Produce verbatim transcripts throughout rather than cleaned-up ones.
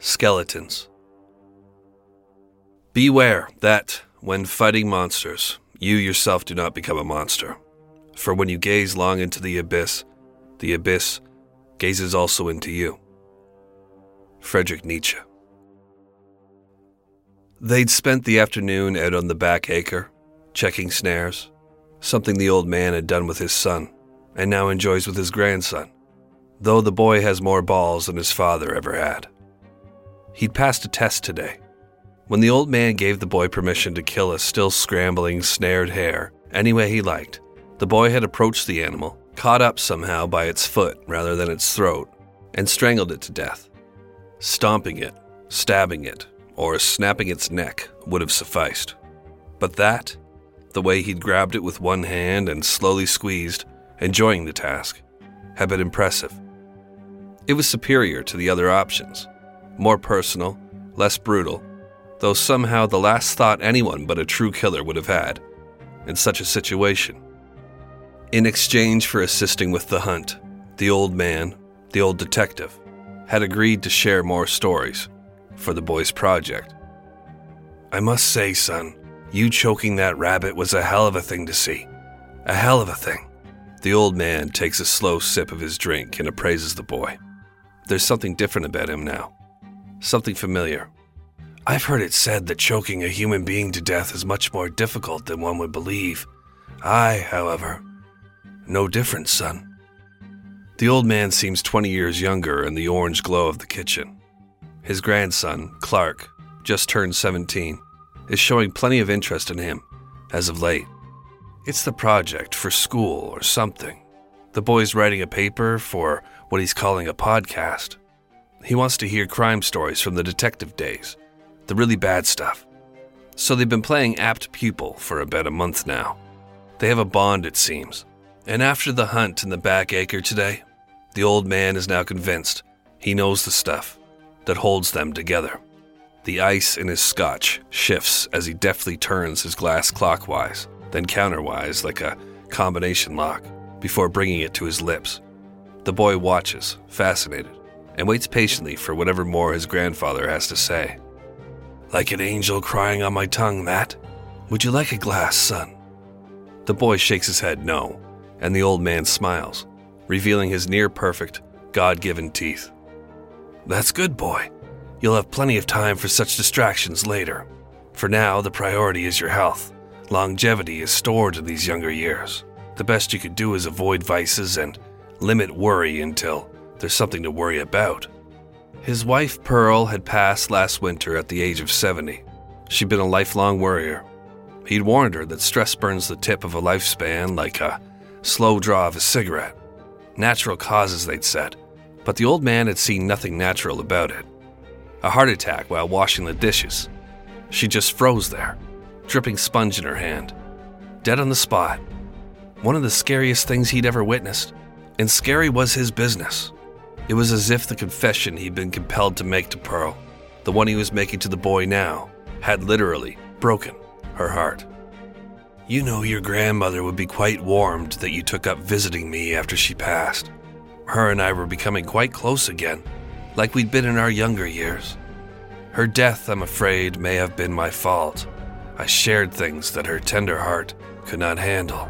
skeletons. Beware that, when fighting monsters, you yourself do not become a monster. For when you gaze long into the abyss, the abyss gazes also into you. Friedrich Nietzsche. They'd spent the afternoon out on the back acre, checking snares, something the old man had done with his son, and now enjoys with his grandson, though the boy has more balls than his father ever had. He'd passed a test today, when the old man gave the boy permission to kill a still scrambling, snared hare any way he liked. The boy had approached the animal, caught up somehow by its foot rather than its throat, and strangled it to death. Stomping it, stabbing it, or snapping its neck would have sufficed. But that, the way he'd grabbed it with one hand and slowly squeezed, enjoying the task, had been impressive. It was superior to the other options, more personal, less brutal, though somehow the last thought anyone but a true killer would have had in such a situation. In exchange for assisting with the hunt, the old man, the old detective, had agreed to share more stories for the boy's project. "I must say, son, you choking that rabbit was a hell of a thing to see. A hell of a thing." The old man takes a slow sip of his drink and appraises the boy. There's something different about him now. Something familiar. "I've heard it said that choking a human being to death is much more difficult than one would believe. I, however, no different, son." The old man seems twenty years younger in the orange glow of the kitchen. His grandson, Clark, just turned seventeen, is showing plenty of interest in him as of late. It's the project for school or something. The boy's writing a paper for what he's calling a podcast. He wants to hear crime stories from the detective days, the really bad stuff. So they've been playing apt pupil for about a month now. They have a bond, it seems. And after the hunt in the back acre today, the old man is now convinced he knows the stuff that holds them together. The ice in his scotch shifts as he deftly turns his glass clockwise, then counterwise like a combination lock, before bringing it to his lips. The boy watches, fascinated, and waits patiently for whatever more his grandfather has to say. "Like an angel crying on my tongue, that? Would you like a glass, son?" The boy shakes his head no, and the old man smiles, revealing his near-perfect, God-given teeth. "That's good, boy. You'll have plenty of time for such distractions later. For now, the priority is your health. Longevity is stored in these younger years. The best you could do is avoid vices and limit worry until there's something to worry about." His wife, Pearl, had passed last winter at the age of seventy. She'd been a lifelong worrier. He'd warned her that stress burns the tip of a lifespan like a slow draw of a cigarette. Natural causes, they'd said, but the old man had seen nothing natural about it. A heart attack while washing the dishes. She just froze there, dripping sponge in her hand, dead on the spot. One of the scariest things he'd ever witnessed, and scary was his business. It was as if the confession he'd been compelled to make to Pearl, the one he was making to the boy now, had literally broken her heart. "You know, your grandmother would be quite warmed that you took up visiting me after she passed. Her and I were becoming quite close again, like we'd been in our younger years. Her death, I'm afraid, may have been my fault. I shared things that her tender heart could not handle."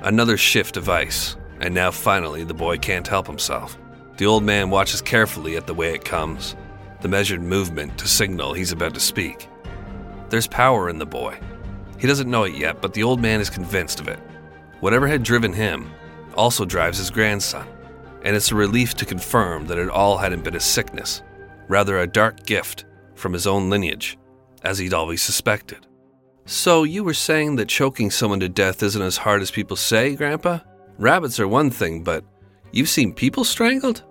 Another shift of ice, and now finally the boy can't help himself. The old man watches carefully at the way it comes, the measured movement to signal he's about to speak. There's power in the boy. He doesn't know it yet, but the old man is convinced of it. Whatever had driven him also drives his grandson, and it's a relief to confirm that it all hadn't been a sickness, rather a dark gift from his own lineage, as he'd always suspected. "So you were saying that choking someone to death isn't as hard as people say, Grandpa? Rabbits are one thing, but you've seen people strangled?"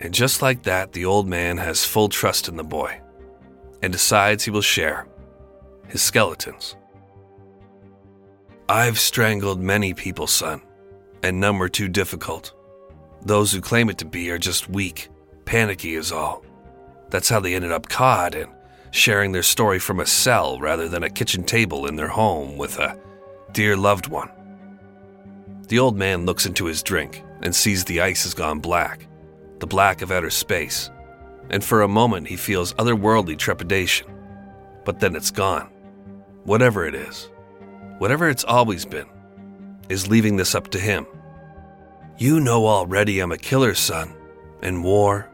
And just like that, the old man has full trust in the boy and decides he will share his skeletons. "I've strangled many people, son, and none were too difficult. Those who claim it to be are just weak, panicky is all. That's how they ended up caught and sharing their story from a cell rather than a kitchen table in their home with a dear loved one." The old man looks into his drink and sees the ice has gone black, the black of outer space, and for a moment he feels otherworldly trepidation. But then it's gone. Whatever it is, whatever it's always been, is leaving this up to him. You know already I'm a killer's son, and war,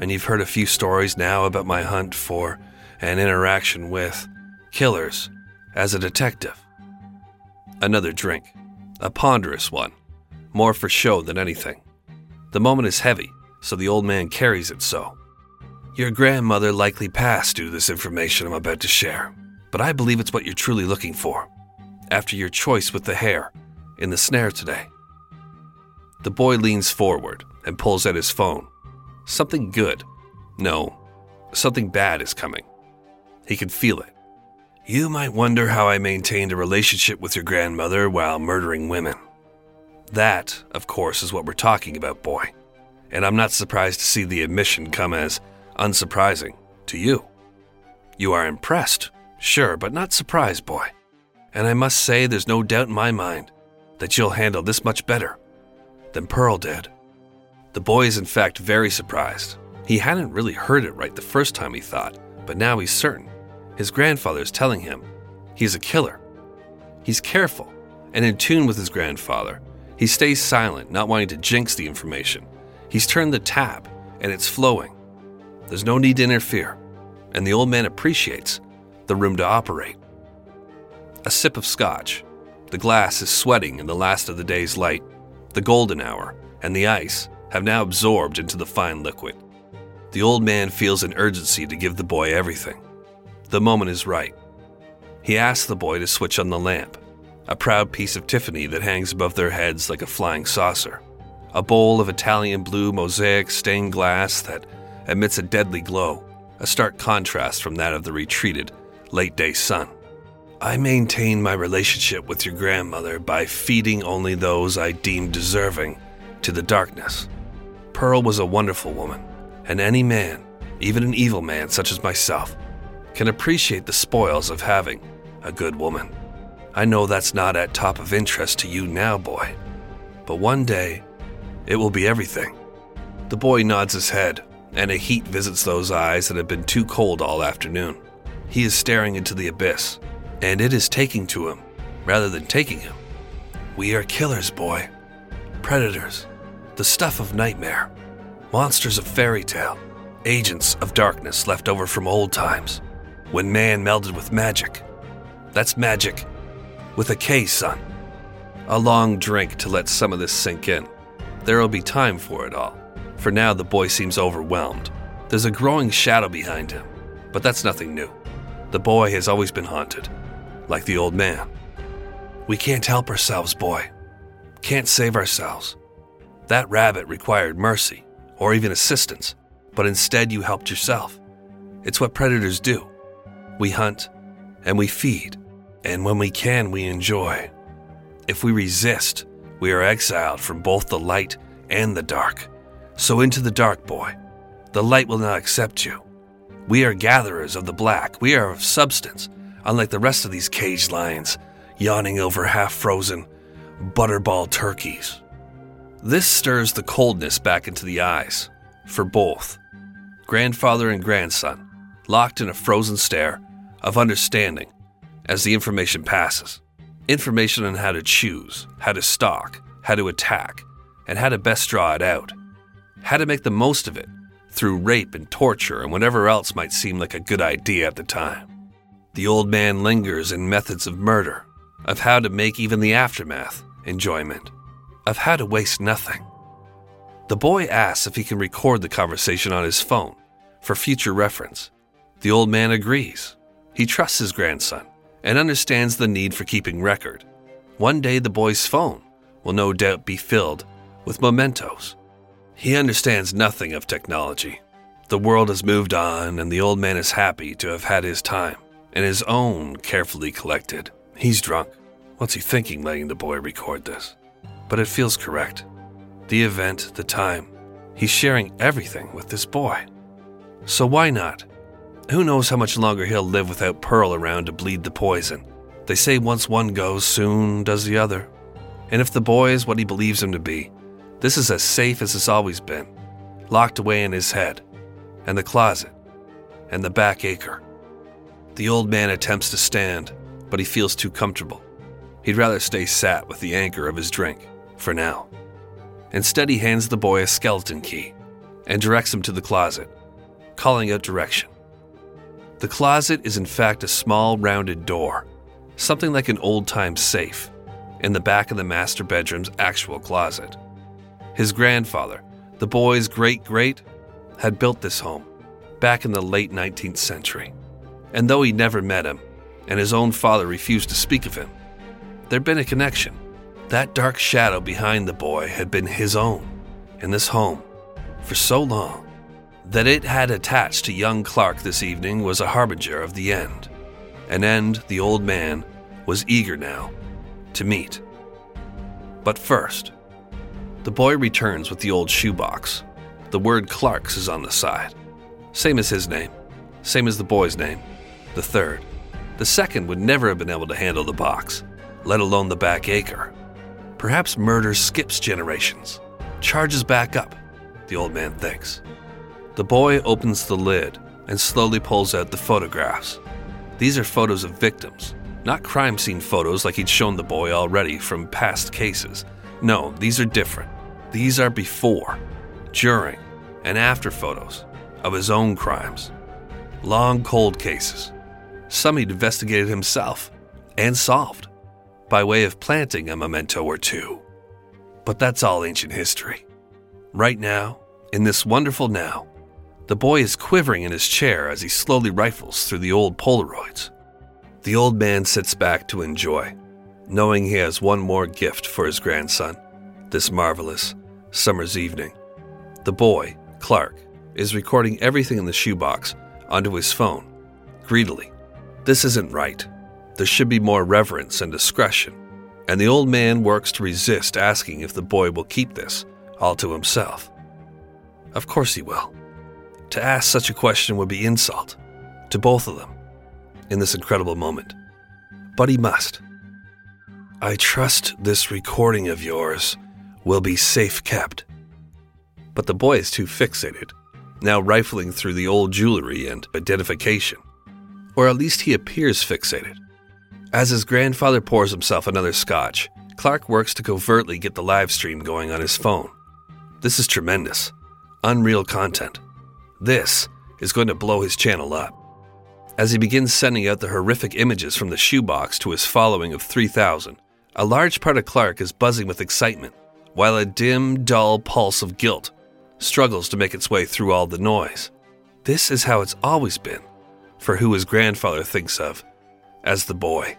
and you've heard a few stories now about my hunt for and interaction with killers as a detective. Another drink, a ponderous one, more for show than anything. The moment is heavy, so the old man carries it so. Your grandmother likely passed due to this information I'm about to share, but I believe it's what you're truly looking for, after your choice with the hare in the snare today. The boy leans forward and pulls out his phone. Something good. No, something bad is coming. He can feel it. You might wonder how I maintained a relationship with your grandmother while murdering women. That, of course, is what we're talking about, boy. And I'm not surprised to see the admission come as unsurprising to you. You are impressed, sure, but not surprised, boy. And I must say there's no doubt in my mind that you'll handle this much better than Pearl did. The boy is in fact very surprised. He hadn't really heard it right the first time, he thought, but now he's certain. His grandfather is telling him he's a killer. He's careful and in tune with his grandfather. He stays silent, not wanting to jinx the information. He's turned the tap and it's flowing. There's no need to interfere, and the old man appreciates the room to operate. A sip of scotch. The glass is sweating in the last of the day's light. The golden hour and the ice have now absorbed into the fine liquid. The old man feels an urgency to give the boy everything. The moment is right. He asks the boy to switch on the lamp, a proud piece of Tiffany that hangs above their heads like a flying saucer, a bowl of Italian blue mosaic stained glass that emits a deadly glow, a stark contrast from that of the retreated late-day sun. I maintain my relationship with your grandmother by feeding only those I deem deserving to the darkness. Pearl was a wonderful woman, and any man, even an evil man such as myself, can appreciate the spoils of having a good woman. I know that's not at top of interest to you now, boy, but one day it will be everything. The boy nods his head, and a heat visits those eyes that have been too cold all afternoon. He is staring into the abyss, and it is taking to him rather than taking him. We are killers, boy. Predators. The stuff of nightmare. Monsters of fairy tale. Agents of darkness left over from old times, when man melded with magic. That's magic. With a K, son. A long drink to let some of this sink in. There'll be time for it all. For now, the boy seems overwhelmed. There's a growing shadow behind him, but that's nothing new. The boy has always been haunted. Like the old man. We can't help ourselves, boy. Can't save ourselves. That rabbit required mercy, or even assistance, but instead you helped yourself. It's what predators do. We hunt, and we feed, and when we can, we enjoy. If we resist, we are exiled from both the light and the dark. So into the dark, boy. The light will not accept you. We are gatherers of the black. We are of substance. Unlike the rest of these caged lions, yawning over half-frozen butterball turkeys. This stirs the coldness back into the eyes, for both. Grandfather and grandson, locked in a frozen stare of understanding as the information passes. Information on how to choose, how to stalk, how to attack, and how to best draw it out. How to make the most of it, through rape and torture and whatever else might seem like a good idea at the time. The old man lingers in methods of murder, of how to make even the aftermath enjoyment, of how to waste nothing. The boy asks if he can record the conversation on his phone for future reference. The old man agrees. He trusts his grandson and understands the need for keeping record. One day the boy's phone will no doubt be filled with mementos. He understands nothing of technology. The world has moved on, and the old man is happy to have had his time. And his own carefully collected. He's drunk. What's he thinking letting the boy record this? But it feels correct. The event, the time. He's sharing everything with this boy. So why not? Who knows how much longer he'll live without Pearl around to bleed the poison. They say once one goes, soon does the other. And if the boy is what he believes him to be, this is as safe as it's always been, locked away in his head, and the closet, and the back acre. The old man attempts to stand, but he feels too comfortable. He'd rather stay sat with the anchor of his drink, for now. Instead, he hands the boy a skeleton key and directs him to the closet, calling out direction. The closet is in fact a small, rounded door, something like an old-time safe, in the back of the master bedroom's actual closet. His grandfather, the boy's great-great, had built this home back in the late nineteenth century. And though he never met him, and his own father refused to speak of him, there'd been a connection. That dark shadow behind the boy had been his own, in this home, for so long, that it had attached to young Clark this evening was a harbinger of the end. An end the old man was eager now to meet. But first, the boy returns with the old shoebox. The word Clark's is on the side. Same as his name, same as the boy's name, the third. The second would never have been able to handle the box, let alone the back acre. Perhaps murder skips generations, charges back up, the old man thinks. The boy opens the lid and slowly pulls out the photographs. These are photos of victims, not crime scene photos like he'd shown the boy already from past cases. No, these are different. These are before, during, and after photos of his own crimes. Long cold cases, some he'd investigated himself and solved by way of planting a memento or two. But that's all ancient history. Right now, in this wonderful now, the boy is quivering in his chair as he slowly rifles through the old Polaroids. The old man sits back to enjoy, knowing he has one more gift for his grandson this marvelous summer's evening. The boy, Clark, is recording everything in the shoebox onto his phone, greedily. This isn't right. There should be more reverence and discretion, and the old man works to resist asking if the boy will keep this all to himself. Of course he will. To ask such a question would be insult to both of them in this incredible moment. But he must. I trust this recording of yours will be safe kept. But the boy is too fixated, now rifling through the old jewelry and identification. Or at least he appears fixated. As his grandfather pours himself another scotch, Clark works to covertly get the live stream going on his phone. This is tremendous, unreal content. This is going to blow his channel up. As he begins sending out the horrific images from the shoebox to his following of three thousand, a large part of Clark is buzzing with excitement, while a dim, dull pulse of guilt struggles to make its way through all the noise. This is how it's always been for who his grandfather thinks of as the boy.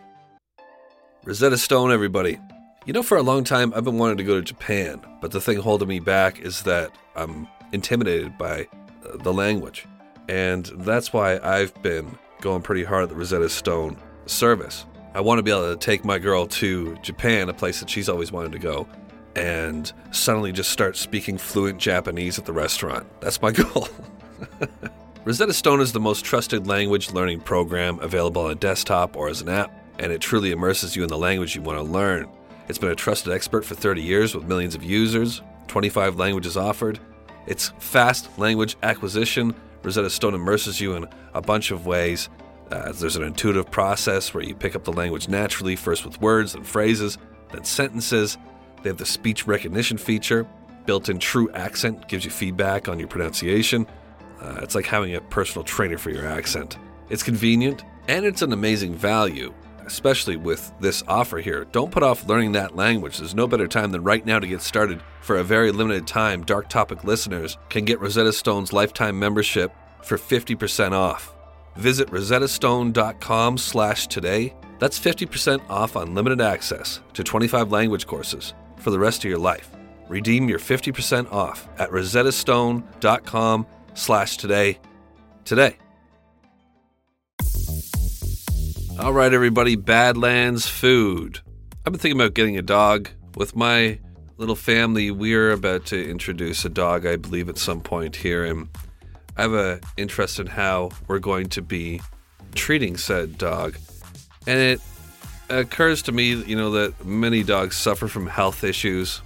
Rosetta Stone, everybody. You know, for a long time, I've been wanting to go to Japan, but the thing holding me back is that I'm intimidated by the language. And that's why I've been going pretty hard at the Rosetta Stone service. I want to be able to take my girl to Japan, a place that she's always wanted to go, and suddenly just start speaking fluent Japanese at the restaurant. That's my goal. Rosetta Stone is the most trusted language learning program available on a desktop or as an app, and it truly immerses you in the language you want to learn. It's been a trusted expert for thirty years with millions of users, twenty-five languages offered. It's fast language acquisition. Rosetta Stone immerses you in a bunch of ways. Uh, there's an intuitive process where you pick up the language naturally, first with words, then phrases, then sentences. They have the speech recognition feature. Built-in true accent gives you feedback on your pronunciation. Uh, it's like having a personal trainer for your accent. It's convenient, and it's an amazing value, especially with this offer here. Don't put off learning that language. There's no better time than right now to get started. For a very limited time, Dark Topic listeners can get Rosetta Stone's lifetime membership for fifty percent off. Visit rosettastone.com slash today. That's fifty percent off unlimited access to twenty-five language courses for the rest of your life. Redeem your fifty percent off at rosettastone.com slash today today. All right, everybody, Badlands Food. I've been thinking about getting a dog. With my little family, we're about to introduce a dog, I believe, at some point here. And I have an interest in how we're going to be treating said dog. And it occurs to me, you know, that many dogs suffer from health issues.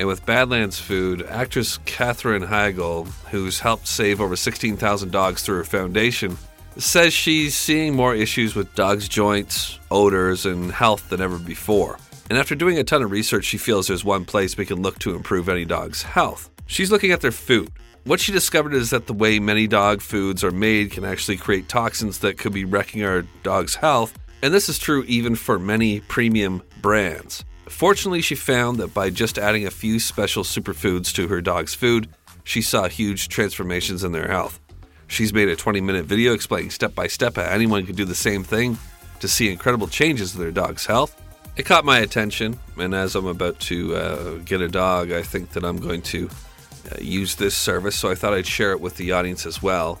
And with Badlands Food, actress Katherine Heigl, who's helped save over sixteen thousand dogs through her foundation, says she's seeing more issues with dogs' joints, odors, and health than ever before. And after doing a ton of research, she feels there's one place we can look to improve any dog's health. She's looking at their food. What she discovered is that the way many dog foods are made can actually create toxins that could be wrecking our dog's health, and this is true even for many premium brands. Fortunately, she found that by just adding a few special superfoods to her dog's food, she saw huge transformations in their health. She's made a twenty-minute video explaining step-by-step how anyone can do the same thing to see incredible changes in their dog's health. It caught my attention, and as I'm about to uh, get a dog, I think that I'm going to Uh, use this service, so I thought I'd share it with the audience as well.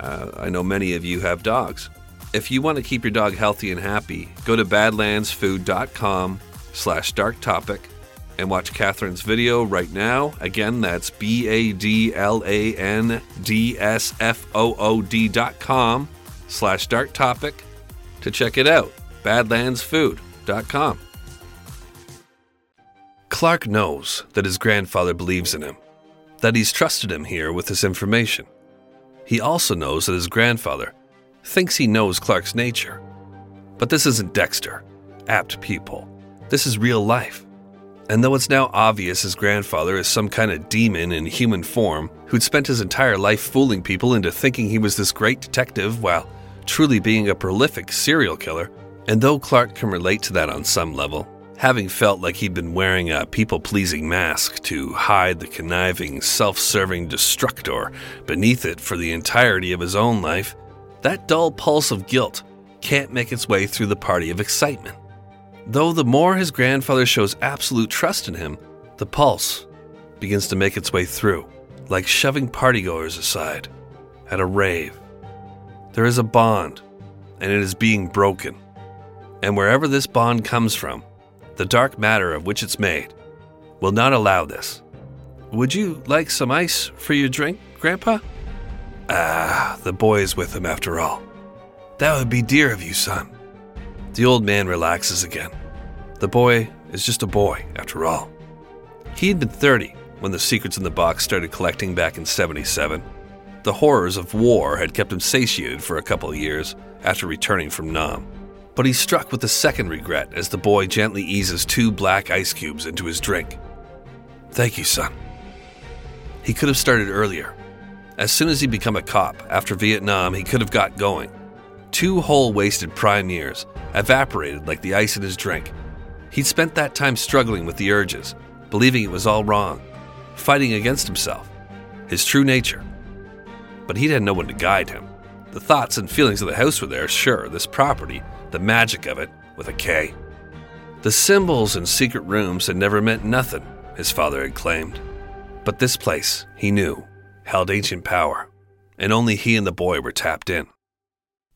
Uh, I know many of you have dogs. If you want to keep your dog healthy and happy, go to badlandsfood.com slash darktopic and watch Katherine's video right now. Again, that's B-A-D-L-A-N-D-S-F-O-O-D dot com slash darktopic to check it out. badlandsfood dot com. Clark knows that his grandfather believes in him, that he's trusted him here with this information. He also knows that his grandfather thinks he knows Clark's nature. But this isn't Dexter, apt people. This is real life. And though it's now obvious his grandfather is some kind of demon in human form who'd spent his entire life fooling people into thinking he was this great detective while truly being a prolific serial killer, and though Clark can relate to that on some level, having felt like he'd been wearing a people-pleasing mask to hide the conniving, self-serving destructor beneath it for the entirety of his own life, that dull pulse of guilt can't make its way through the party of excitement. Though the more his grandfather shows absolute trust in him, the pulse begins to make its way through, like shoving partygoers aside at a rave. There is a bond, and it is being broken. And wherever this bond comes from, the dark matter of which it's made will not allow this. Would you like some ice for your drink, Grandpa? Ah, the boy is with him after all. That would be dear of you, son. The old man relaxes again. The boy is just a boy, after all. He'd been thirty when the secrets in the box started collecting back in seventy-seven. The horrors of war had kept him satiated for a couple of years after returning from Nam. But he's struck with a second regret as the boy gently eases two black ice cubes into his drink. Thank you, son. He could have started earlier. As soon as he'd become a cop, after Vietnam, he could have got going. Two whole wasted prime years, evaporated like the ice in his drink. He'd spent that time struggling with the urges, believing it was all wrong, fighting against himself, his true nature. But he'd had no one to guide him. The thoughts and feelings of the house were there, sure, this property, the magic of it, with a K. The symbols and secret rooms had never meant nothing, his father had claimed. But this place, he knew, held ancient power, and only he and the boy were tapped in.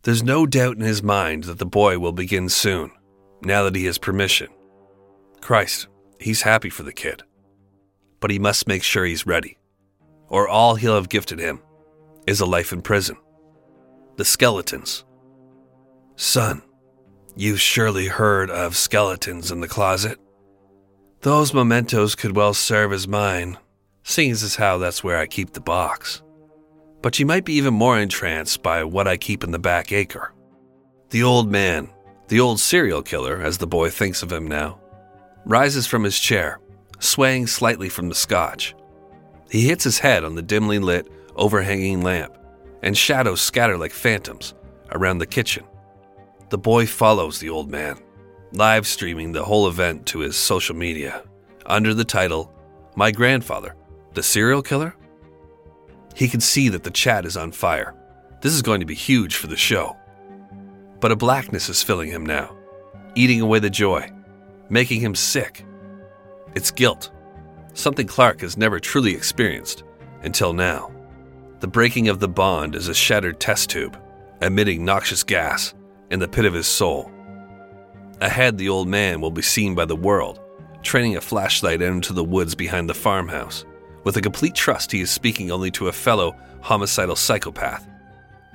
There's no doubt in his mind that the boy will begin soon, now that he has permission. Christ, he's happy for the kid. But he must make sure he's ready, or all he'll have gifted him is a life in prison. The skeletons. Son, you've surely heard of skeletons in the closet. Those mementos could well serve as mine, seeing as how that's where I keep the box. But you might be even more entranced by what I keep in the back acre. The old man, the old serial killer, as the boy thinks of him now, rises from his chair, swaying slightly from the scotch. He hits his head on the dimly lit, overhanging lamp, and shadows scatter like phantoms around the kitchen. The boy follows the old man, live streaming the whole event to his social media under the title, My Grandfather, the Serial Killer? He can see that the chat is on fire. This is going to be huge for the show. But a blackness is filling him now, eating away the joy, making him sick. It's guilt, something Clark has never truly experienced until now. The breaking of the bond is a shattered test tube, emitting noxious gas in the pit of his soul. Ahead, the old man will be seen by the world, training a flashlight into the woods behind the farmhouse. With a complete trust, he is speaking only to a fellow homicidal psychopath,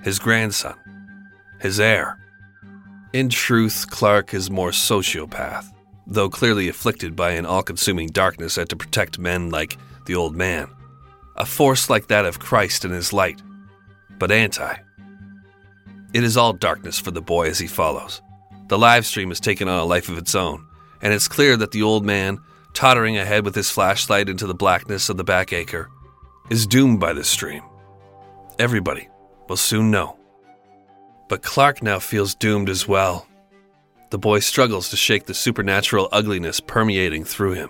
his grandson, his heir. In truth, Clark is more sociopath though clearly afflicted by an all-consuming darkness that to protect men like the old man. A force like that of Christ and his light, but anti. It is all darkness for the boy as he follows. The live stream has taken on a life of its own, and it's clear that the old man, tottering ahead with his flashlight into the blackness of the backacre, is doomed by this stream. Everybody will soon know. But Clark now feels doomed as well. The boy struggles to shake the supernatural ugliness permeating through him.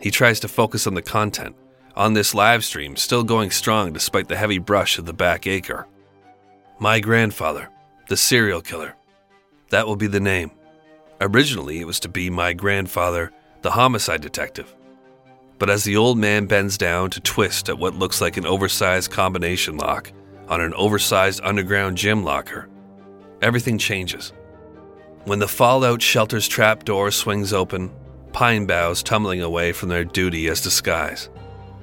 He tries to focus on the content, on this live stream still going strong despite the heavy brush of the backacre. My grandfather, the serial killer. That will be the name. Originally, it was to be my grandfather, the homicide detective. But as the old man bends down to twist at what looks like an oversized combination lock on an oversized underground gym locker, everything changes. When the fallout shelter's trap door swings open, pine boughs tumbling away from their duty as disguise.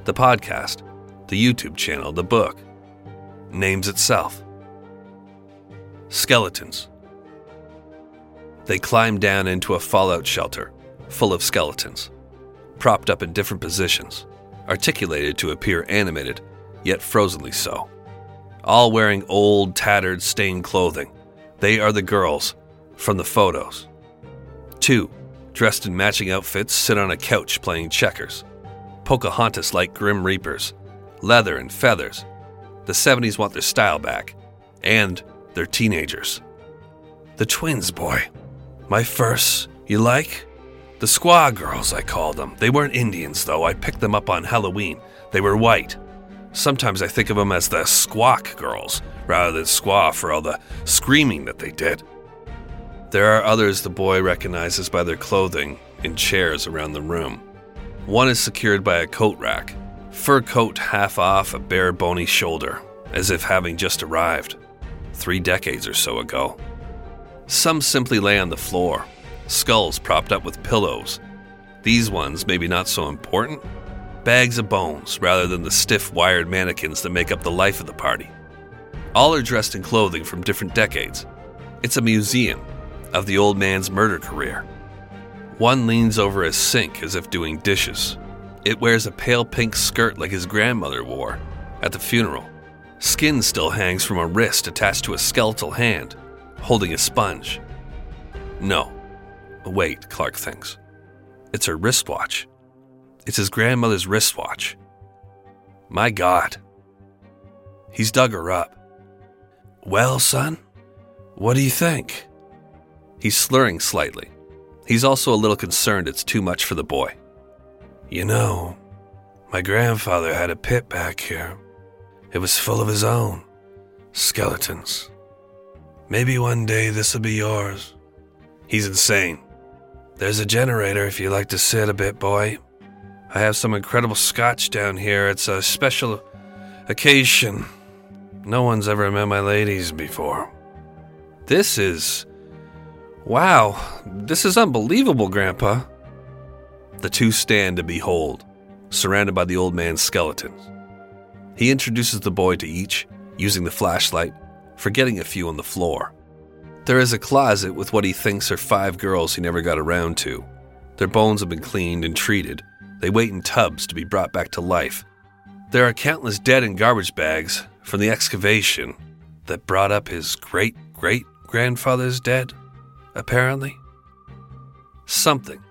The podcast, the YouTube channel, the book, names itself. Skeletons. They climb down into a fallout shelter full of skeletons, propped up in different positions, articulated to appear animated, yet frozenly so. All wearing old, tattered, stained clothing, they are the girls from the photos. Two, dressed in matching outfits, sit on a couch playing checkers. Pocahontas-like grim reapers, leather and feathers. The seventies want their style back, and they're teenagers. The twins, boy. My first, you like? The squaw girls, I called them. They weren't Indians, though. I picked them up on Halloween. They were white. Sometimes I think of them as the squawk girls, rather than squaw for all the screaming that they did. There are others the boy recognizes by their clothing in chairs around the room. One is secured by a coat rack, fur coat half off a bare bony shoulder, as if having just arrived, three decades or so ago. Some simply lay on the floor, skulls propped up with pillows. These ones, maybe not so important, bags of bones rather than the stiff wired mannequins that make up the life of the party. All are dressed in clothing from different decades. It's a museum of the old man's murder career. One leans over a sink as if doing dishes. It wears a pale pink skirt like his grandmother wore at the funeral. Skin still hangs from a wrist attached to a skeletal hand, holding a sponge. No. Wait, Clark thinks. It's her wristwatch. It's his grandmother's wristwatch. My God. He's dug her up. Well, son, what do you think? He's slurring slightly. He's also a little concerned it's too much for the boy. You know, my grandfather had a pit back here. It was full of his own skeletons. Maybe one day this'll be yours. He's insane. There's a generator if you like to sit a bit, boy. I have some incredible scotch down here. It's a special occasion. No one's ever met my ladies before. This is... Wow, this is unbelievable, Grandpa. The two stand and behold, surrounded by the old man's skeletons. He introduces the boy to each, using the flashlight, forgetting a few on the floor. There is a closet with what he thinks are five girls he never got around to. Their bones have been cleaned and treated. They wait in tubs to be brought back to life. There are countless dead and garbage bags from the excavation that brought up his great-great-grandfather's dead. Apparently, something,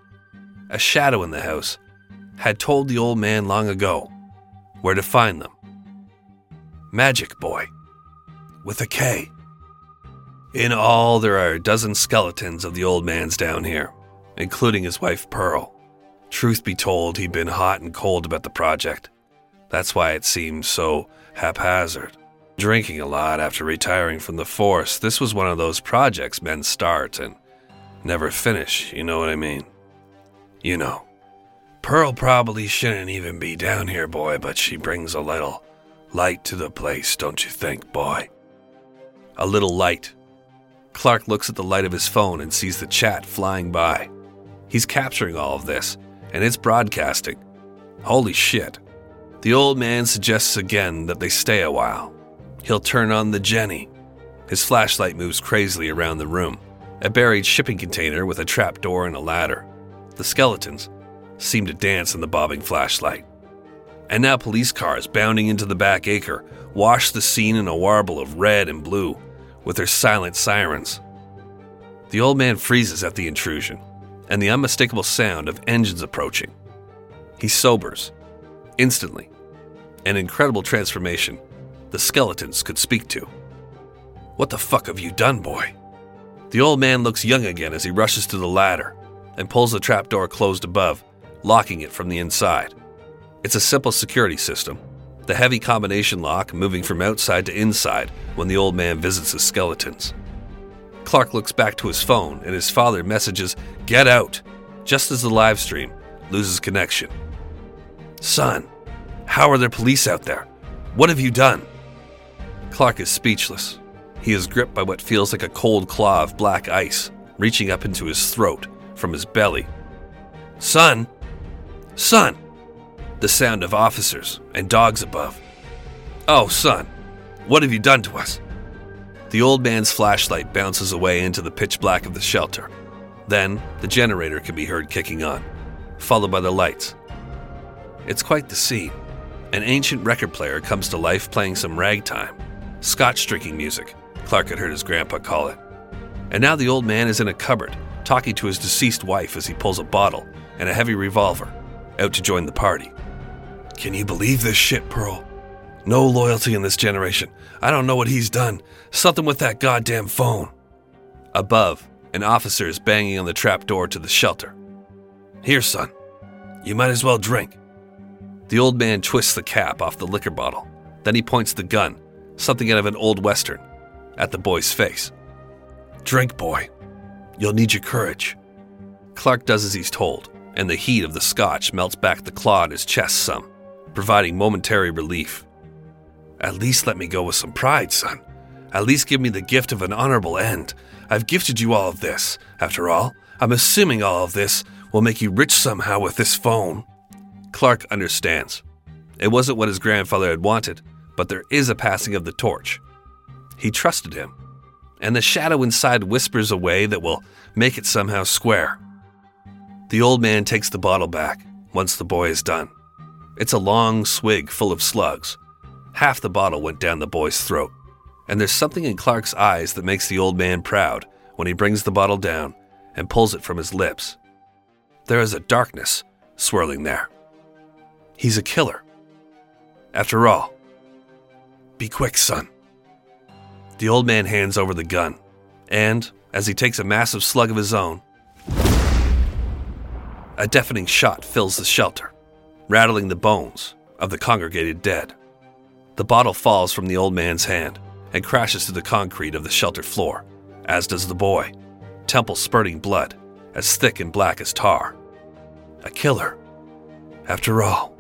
a shadow in the house, had told the old man long ago where to find them. Magic Boy, with a K. In all, there are a dozen skeletons of the old man's down here, including his wife Pearl. Truth be told, he'd been hot and cold about the project. That's why it seemed so haphazard. Drinking a lot after retiring from the force, this was one of those projects men start and never finish, you know what I mean? You know. Pearl probably shouldn't even be down here, boy, but she brings a little light to the place, don't you think, boy? A little light. Clark looks at the light of his phone and sees the chat flying by. He's capturing all of this, and it's broadcasting. Holy shit. The old man suggests again that they stay a while. He'll turn on the Jenny. His flashlight moves crazily around the room. A buried shipping container with a trapdoor and a ladder. the skeletons, seemed to dance in the bobbing flashlight. And now police cars bounding into the back acre washed the scene in a warble of red and blue with their silent sirens. The old man freezes at the intrusion and the unmistakable sound of engines approaching. He sobers, instantly. An incredible transformation the skeletons could speak to. "What the fuck have you done, boy?" The old man looks young again as he rushes to the ladder and pulls the trapdoor closed above, locking it from the inside. It's a simple security system, the heavy combination lock moving from outside to inside when the old man visits his skeletons. Clark looks back to his phone and his father messages, "Get out," just as the live stream loses connection. "Son, how are there police out there? What have you done?" Clark is speechless. He is gripped by what feels like a cold claw of black ice reaching up into his throat from his belly. "Son! Son!" The sound of officers and dogs above. "Oh, son, what have you done to us?" The old man's flashlight bounces away into the pitch black of the shelter. Then the generator can be heard kicking on, followed by the lights. It's quite the scene. An ancient record player comes to life playing some ragtime, Scotch drinking music, Clark had heard his grandpa call it. And now the old man is in a cupboard, talking to his deceased wife as he pulls a bottle and a heavy revolver out to join the party. "Can you believe this shit, Pearl? No loyalty in this generation. I don't know what he's done. Something with that goddamn phone." Above, an officer is banging on the trap door to the shelter. "Here, son. You might as well drink." The old man twists the cap off the liquor bottle. Then he points the gun, something out of an old western, at the boy's face. "Drink, boy. You'll need your courage." Clark does as he's told, and the heat of the scotch melts back the claw in his chest some, providing momentary relief. "At least let me go with some pride, son. At least give me the gift of an honorable end. I've gifted you all of this. After all, I'm assuming all of this will make you rich somehow with this phone." Clark understands. It wasn't what his grandfather had wanted, but there is a passing of the torch. He trusted him, and the shadow inside whispers a way that will make it somehow square. The old man takes the bottle back once the boy is done. It's a long swig full of slugs. Half the bottle went down the boy's throat, and there's something in Clark's eyes that makes the old man proud when he brings the bottle down and pulls it from his lips. There is a darkness swirling there. He's a killer, after all. "Be quick, son." The old man hands over the gun, and as he takes a massive slug of his own, a deafening shot fills the shelter, rattling the bones of the congregated dead. The bottle falls from the old man's hand and crashes to the concrete of the shelter floor, as does the boy, temple spurting blood, as thick and black as tar. A killer, after all.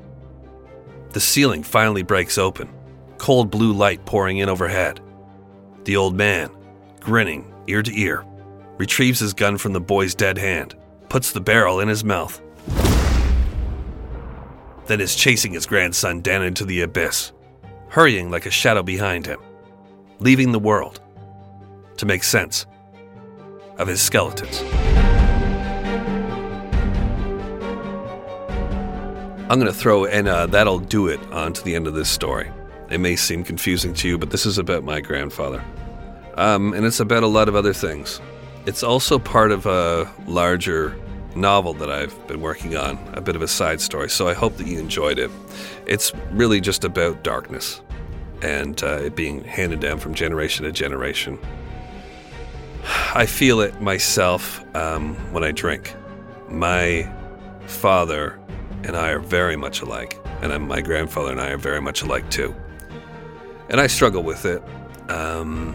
The ceiling finally breaks open, cold blue light pouring in overhead. The old man, grinning ear to ear, retrieves his gun from the boy's dead hand, puts the barrel in his mouth, then is chasing his grandson down into the abyss, hurrying like a shadow behind him, leaving the world to make sense of his skeletons. I'm going to throw and uh, that'll do it onto the end of this story. It may seem confusing to you, but this is about my grandfather. Um, and it's about a lot of other things. It's also part of a larger novel that I've been working on, a bit of a side story, so I hope that you enjoyed it. It's really just about darkness and uh, it being handed down from generation to generation. I feel it myself um, when I drink. My father and I are very much alike, and I'm, my grandfather and I are very much alike too. And I struggle with it. Um,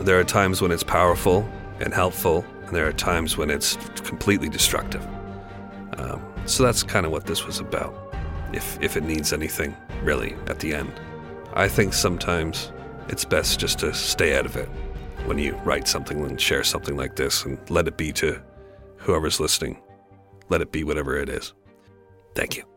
there are times when it's powerful and helpful, and there are times when it's completely destructive. Um, so that's kind of what this was about, if if it needs anything, really, at the end. I think sometimes it's best just to stay out of it when you write something and share something like this, and let it be to whoever's listening. Let it be whatever it is. Thank you.